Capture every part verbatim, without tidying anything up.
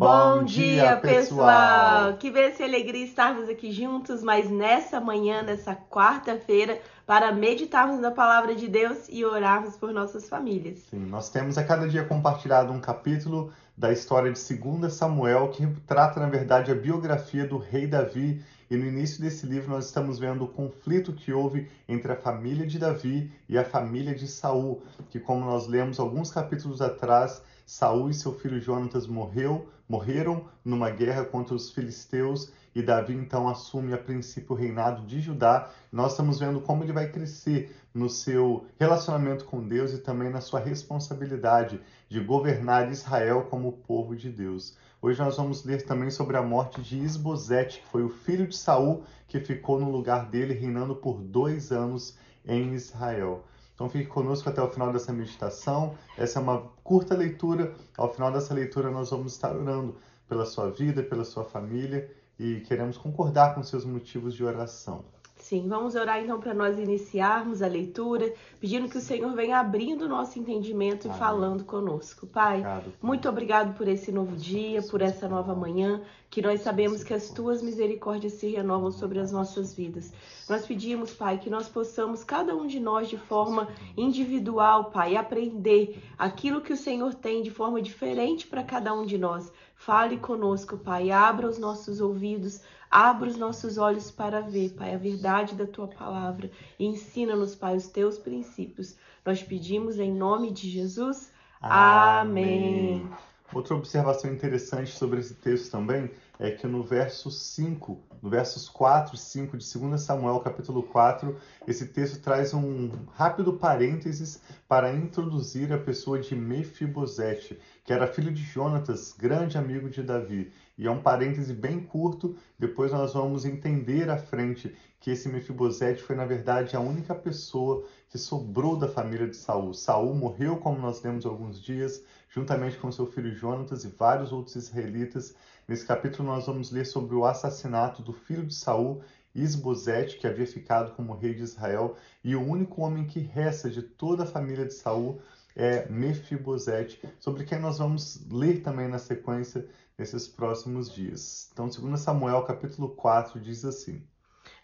Bom dia, pessoal! Que bênção e alegria estarmos aqui juntos, mas nessa manhã, nessa quarta-feira, para meditarmos na Palavra de Deus e orarmos por nossas famílias. Sim, nós temos a cada dia compartilhado um capítulo da história de dois Samuel, que trata, na verdade, a biografia do rei Davi. E no início desse livro nós estamos vendo o conflito que houve entre a família de Davi e a família de Saul, que, como nós lemos alguns capítulos atrás, Saul e seu filho Jônatas morreu, morreram numa guerra contra os filisteus, e Davi então assume a princípio o reinado de Judá. Nós estamos vendo como ele vai crescer no seu relacionamento com Deus e também na sua responsabilidade de governar Israel como povo de Deus. Hoje nós vamos ler também sobre a morte de Is-Bosete, que foi o filho de Saul que ficou no lugar dele, reinando por dois anos em Israel. Então fique conosco até o final dessa meditação. Essa é uma curta leitura. Ao final dessa leitura nós vamos estar orando pela sua vida, pela sua família, e queremos concordar com seus motivos de oração. Sim, vamos orar então para nós iniciarmos a leitura, pedindo que o Senhor venha abrindo o nosso entendimento e Amém. Falando conosco. Pai, obrigado, muito obrigado por esse novo dia, por essa nova manhã, que nós sabemos que as Tuas misericórdias se renovam sobre as nossas vidas. Nós pedimos, Pai, que nós possamos, cada um de nós, de forma individual, Pai, aprender aquilo que o Senhor tem de forma diferente para cada um de nós. Fale conosco, Pai, abra os nossos ouvidos, abra os nossos olhos para ver, Pai, a verdade da Tua Palavra, e ensina-nos, Pai, os Teus princípios. Nós pedimos em nome de Jesus. Amém. Amém. Outra observação interessante sobre esse texto também é que no verso cinco, no versos quatro e cinco de dois Samuel, capítulo quatro, esse texto traz um rápido parênteses para introduzir a pessoa de Mefibosete, que era filho de Jônatas, grande amigo de Davi. E é um parêntese bem curto, depois nós vamos entender à frente que esse Mefibosete foi, na verdade, a única pessoa que sobrou da família de Saul. Saul morreu, como nós lemos há alguns dias, juntamente com seu filho Jônatas e vários outros israelitas. Nesse capítulo nós vamos ler sobre o assassinato do filho de Saul, Is-Bosete, que havia ficado como rei de Israel, e o único homem que resta de toda a família de Saul é Mefibosete, sobre quem nós vamos ler também na sequência nesses próximos dias. Então, dois Samuel, capítulo quatro, diz assim: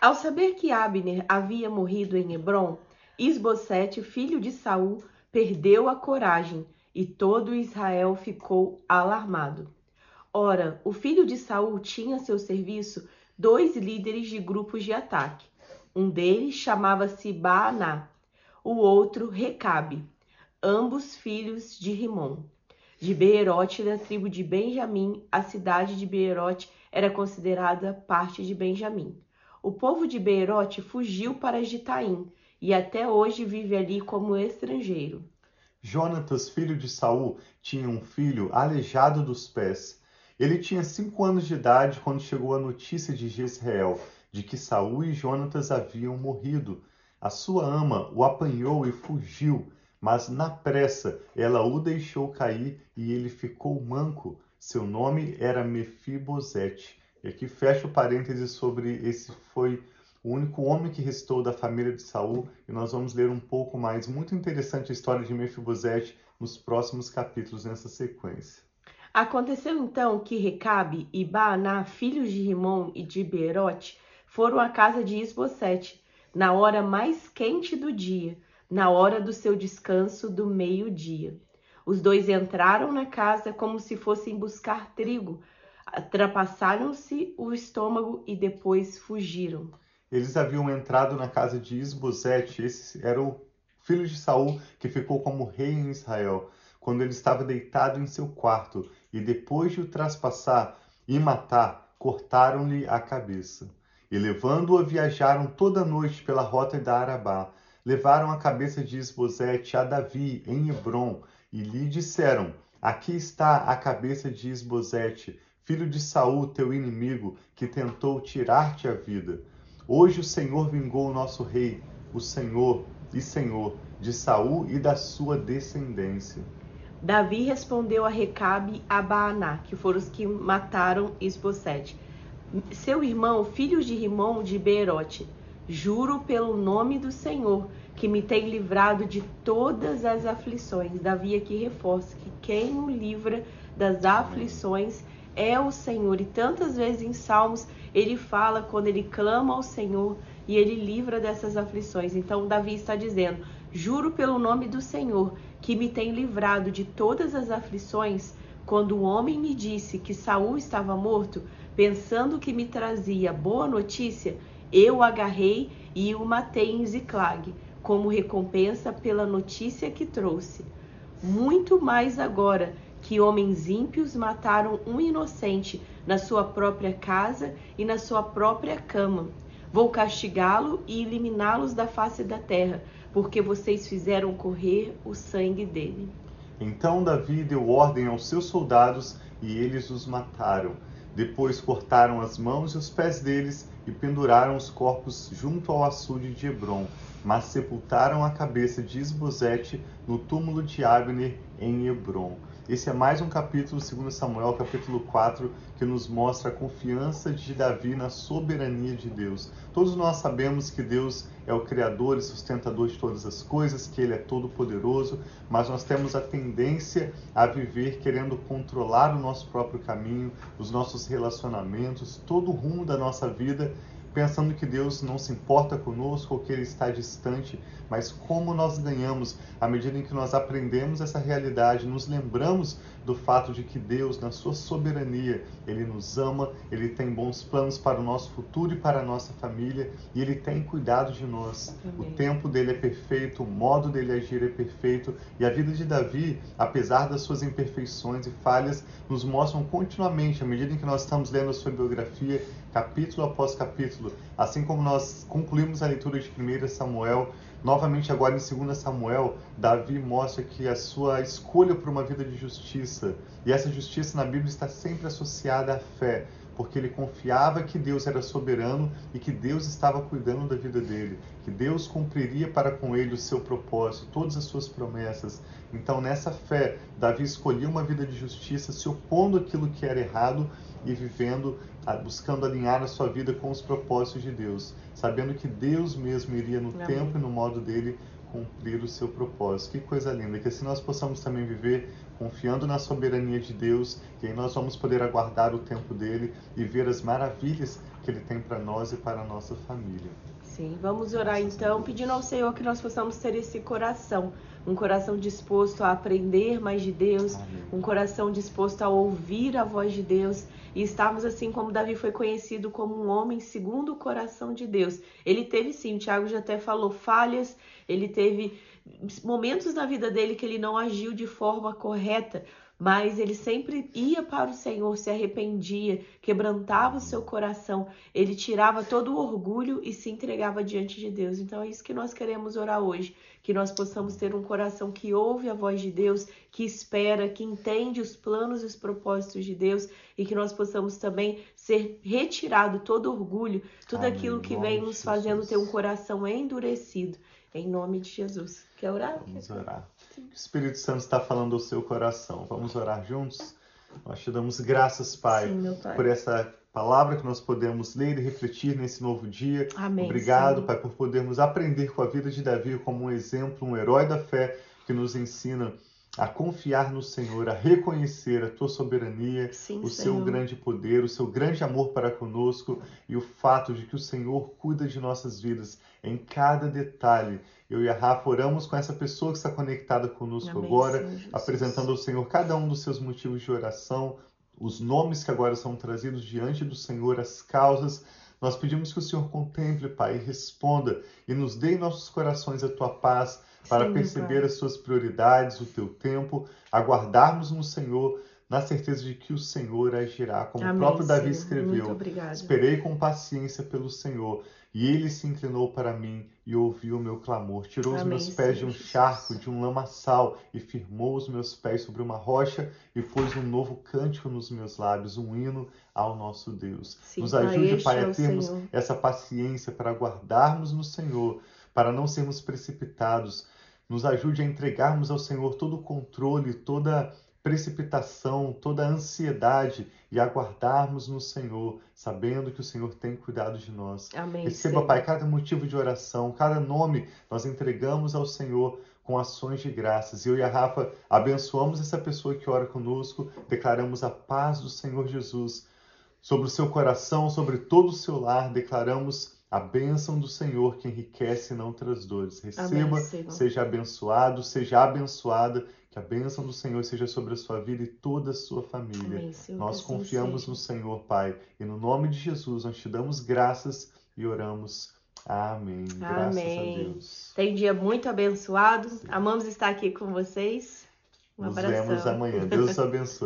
Ao saber que Abner havia morrido em Hebron, Is-Bosete, filho de Saul, perdeu a coragem, e todo Israel ficou alarmado. Ora, o filho de Saul tinha a seu serviço dois líderes de grupos de ataque. Um deles chamava-se Baaná, o outro Recabe, ambos filhos de Rimom, de Beerote, da tribo de Benjamim. A cidade de Beerote era considerada parte de Benjamim. O povo de Beerote fugiu para Gitaim e até hoje vive ali como estrangeiro. Jônatas, filho de Saul, tinha um filho aleijado dos pés. Ele tinha cinco anos de idade quando chegou a notícia de Jezreel, de que Saul e Jônatas haviam morrido. A sua ama o apanhou e fugiu, mas na pressa ela o deixou cair e ele ficou manco. Seu nome era Mefibosete. E aqui fecha o parênteses sobre esse foi o único homem que restou da família de Saul, e nós vamos ler um pouco mais. Muito interessante a história de Mefibosete nos próximos capítulos nessa sequência. Aconteceu então que Recabe e Baaná, filhos de Rimom e de Beerote, foram à casa de Is-Bosete na hora mais quente do dia, na hora do seu descanso do meio-dia. Os dois entraram na casa como se fossem buscar trigo, atrapassaram-se o estômago e depois fugiram. Eles haviam entrado na casa de Is-Bosete, esse era o filho de Saul que ficou como rei em Israel, quando ele estava deitado em seu quarto, e depois de o traspassar e matar, cortaram-lhe a cabeça. E levando-a, viajaram toda a noite pela rota da Araba. Levaram a cabeça de Is-Bosete a Davi, em Hebron, e lhe disseram: Aqui está a cabeça de Is-Bosete, filho de Saul, teu inimigo, que tentou tirar-te a vida. Hoje o Senhor vingou o nosso rei, o Senhor e Senhor de Saul e da sua descendência. Davi respondeu a Recabe e a Baaná, que foram os que mataram Is-Bosete, seu irmão, filho de Rimom de Beerote: Juro pelo nome do Senhor, que me tem livrado de todas as aflições. Davi aqui reforça que quem o livra das aflições é o Senhor. E tantas vezes em Salmos ele fala quando ele clama ao Senhor e ele livra dessas aflições. Então Davi está dizendo: juro pelo nome do Senhor que me tem livrado de todas as aflições. Quando o homem me disse que Saul estava morto, pensando que me trazia boa notícia, eu o agarrei e o matei em Ziclague, como recompensa pela notícia que trouxe. Muito mais agora que homens ímpios mataram um inocente na sua própria casa e na sua própria cama. Vou castigá-lo e eliminá-los da face da terra, porque vocês fizeram correr o sangue dele. Então Davi deu ordem aos seus soldados e eles os mataram. Depois cortaram as mãos e os pés deles e penduraram os corpos junto ao açude de Hebron, mas sepultaram a cabeça de Is-Bosete no túmulo de Abner em Hebron. Esse é mais um capítulo, segundo Samuel, capítulo quatro, que nos mostra a confiança de Davi na soberania de Deus. Todos nós sabemos que Deus é o Criador e sustentador de todas as coisas, que Ele é todo-poderoso, mas nós temos a tendência a viver querendo controlar o nosso próprio caminho, os nossos relacionamentos, todo o rumo da nossa vida, pensando que Deus não se importa conosco ou que Ele está distante. Mas como nós ganhamos à medida em que nós aprendemos essa realidade, nos lembramos do fato de que Deus, na sua soberania, Ele nos ama, Ele tem bons planos para o nosso futuro e para a nossa família, e Ele tem cuidado de nós. Amém. O tempo dEle é perfeito, o modo dEle agir é perfeito, e a vida de Davi, apesar das suas imperfeições e falhas, nos mostram continuamente, à medida em que nós estamos lendo a sua biografia, capítulo após capítulo. Assim como nós concluímos a leitura de primeiro Samuel, novamente agora em segundo Samuel, Davi mostra que a sua escolha por uma vida de justiça, e essa justiça na Bíblia está sempre associada à fé, porque ele confiava que Deus era soberano e que Deus estava cuidando da vida dele, que Deus cumpriria para com ele o seu propósito, todas as suas promessas. Então, nessa fé, Davi escolheu uma vida de justiça, se opondo àquilo que era errado e vivendo, buscando alinhar a sua vida com os propósitos de Deus, sabendo que Deus mesmo iria no Amém. Tempo e no modo dele cumprir o seu propósito. Que coisa linda, que assim nós possamos também viver confiando na soberania de Deus, e aí nós vamos poder aguardar o tempo dele e ver as maravilhas que ele tem para nós e para a nossa família. Sim, vamos orar então, pedindo ao Senhor que nós possamos ter esse coração, um coração disposto a aprender mais de Deus, Amém. Um coração disposto a ouvir a voz de Deus, e estarmos assim como Davi foi conhecido como um homem segundo o coração de Deus. Ele teve sim, o Tiago já até falou, falhas, ele teve momentos na vida dele que ele não agiu de forma correta, mas ele sempre ia para o Senhor, se arrependia, quebrantava o seu coração, ele tirava todo o orgulho e se entregava diante de Deus. Então é isso que nós queremos orar hoje, que nós possamos ter um coração que ouve a voz de Deus, que espera, que entende os planos e os propósitos de Deus, e que nós possamos também ser retirado todo orgulho, tudo aquilo que vem nos fazendo ter um coração endurecido. Em nome de Jesus. Quer orar? Vamos orar. Sim. O Espírito Santo está falando ao seu coração. Vamos orar juntos? Nós te damos graças, Pai, Sim, meu Pai, por essa palavra que nós podemos ler e refletir nesse novo dia. Amém. Obrigado, Sim. Pai, por podermos aprender com a vida de Davi como um exemplo, um herói da fé que nos ensina a confiar no Senhor, a reconhecer a Tua soberania, Sim, o Senhor. Seu grande poder, o Seu grande amor para conosco e o fato de que o Senhor cuida de nossas vidas em cada detalhe. Eu e a Rafa oramos com essa pessoa que está conectada conosco Amém, agora, Senhor, apresentando ao Senhor cada um dos seus motivos de oração, os nomes que agora são trazidos diante do Senhor, as causas. Nós pedimos que o Senhor contemple, Pai, e responda e nos dê em nossos corações a Tua paz, para Sim, perceber Pai. As suas prioridades, o teu tempo, aguardarmos no Senhor, na certeza de que o Senhor agirá, como Amém, o próprio Davi Senhor. Escreveu. Esperei com paciência pelo Senhor, e Ele se inclinou para mim e ouviu o meu clamor. Tirou Amém, os meus pés Senhor. De um charco, de um lamaçal, e firmou os meus pés sobre uma rocha, e pôs um novo cântico nos meus lábios, um hino ao nosso Deus. Sim, nos ajude, Pai, a termos Senhor. Essa paciência para aguardarmos no Senhor, para não sermos precipitados. Nos ajude a entregarmos ao Senhor todo o controle, toda precipitação, toda ansiedade e aguardarmos no Senhor, sabendo que o Senhor tem cuidado de nós. Amém, Receba, Senhor. Pai, cada motivo de oração, cada nome nós entregamos ao Senhor, com ações de graças. Eu e a Rafa abençoamos essa pessoa que ora conosco, declaramos a paz do Senhor Jesus sobre o seu coração, sobre todo o seu lar, declaramos a bênção do Senhor que enriquece e não traz dores. Receba, amém, seja abençoado, seja abençoada, que a bênção do Senhor seja sobre a sua vida e toda a sua família. Amém, Senhor, nós confiamos no Senhor, Pai, e no nome de Jesus nós te damos graças e oramos. Amém. Graças Amém. a Deus. Tem dia muito abençoado. Amamos estar aqui com vocês. Um Nos abração. Nos vemos amanhã. Deus abençoe.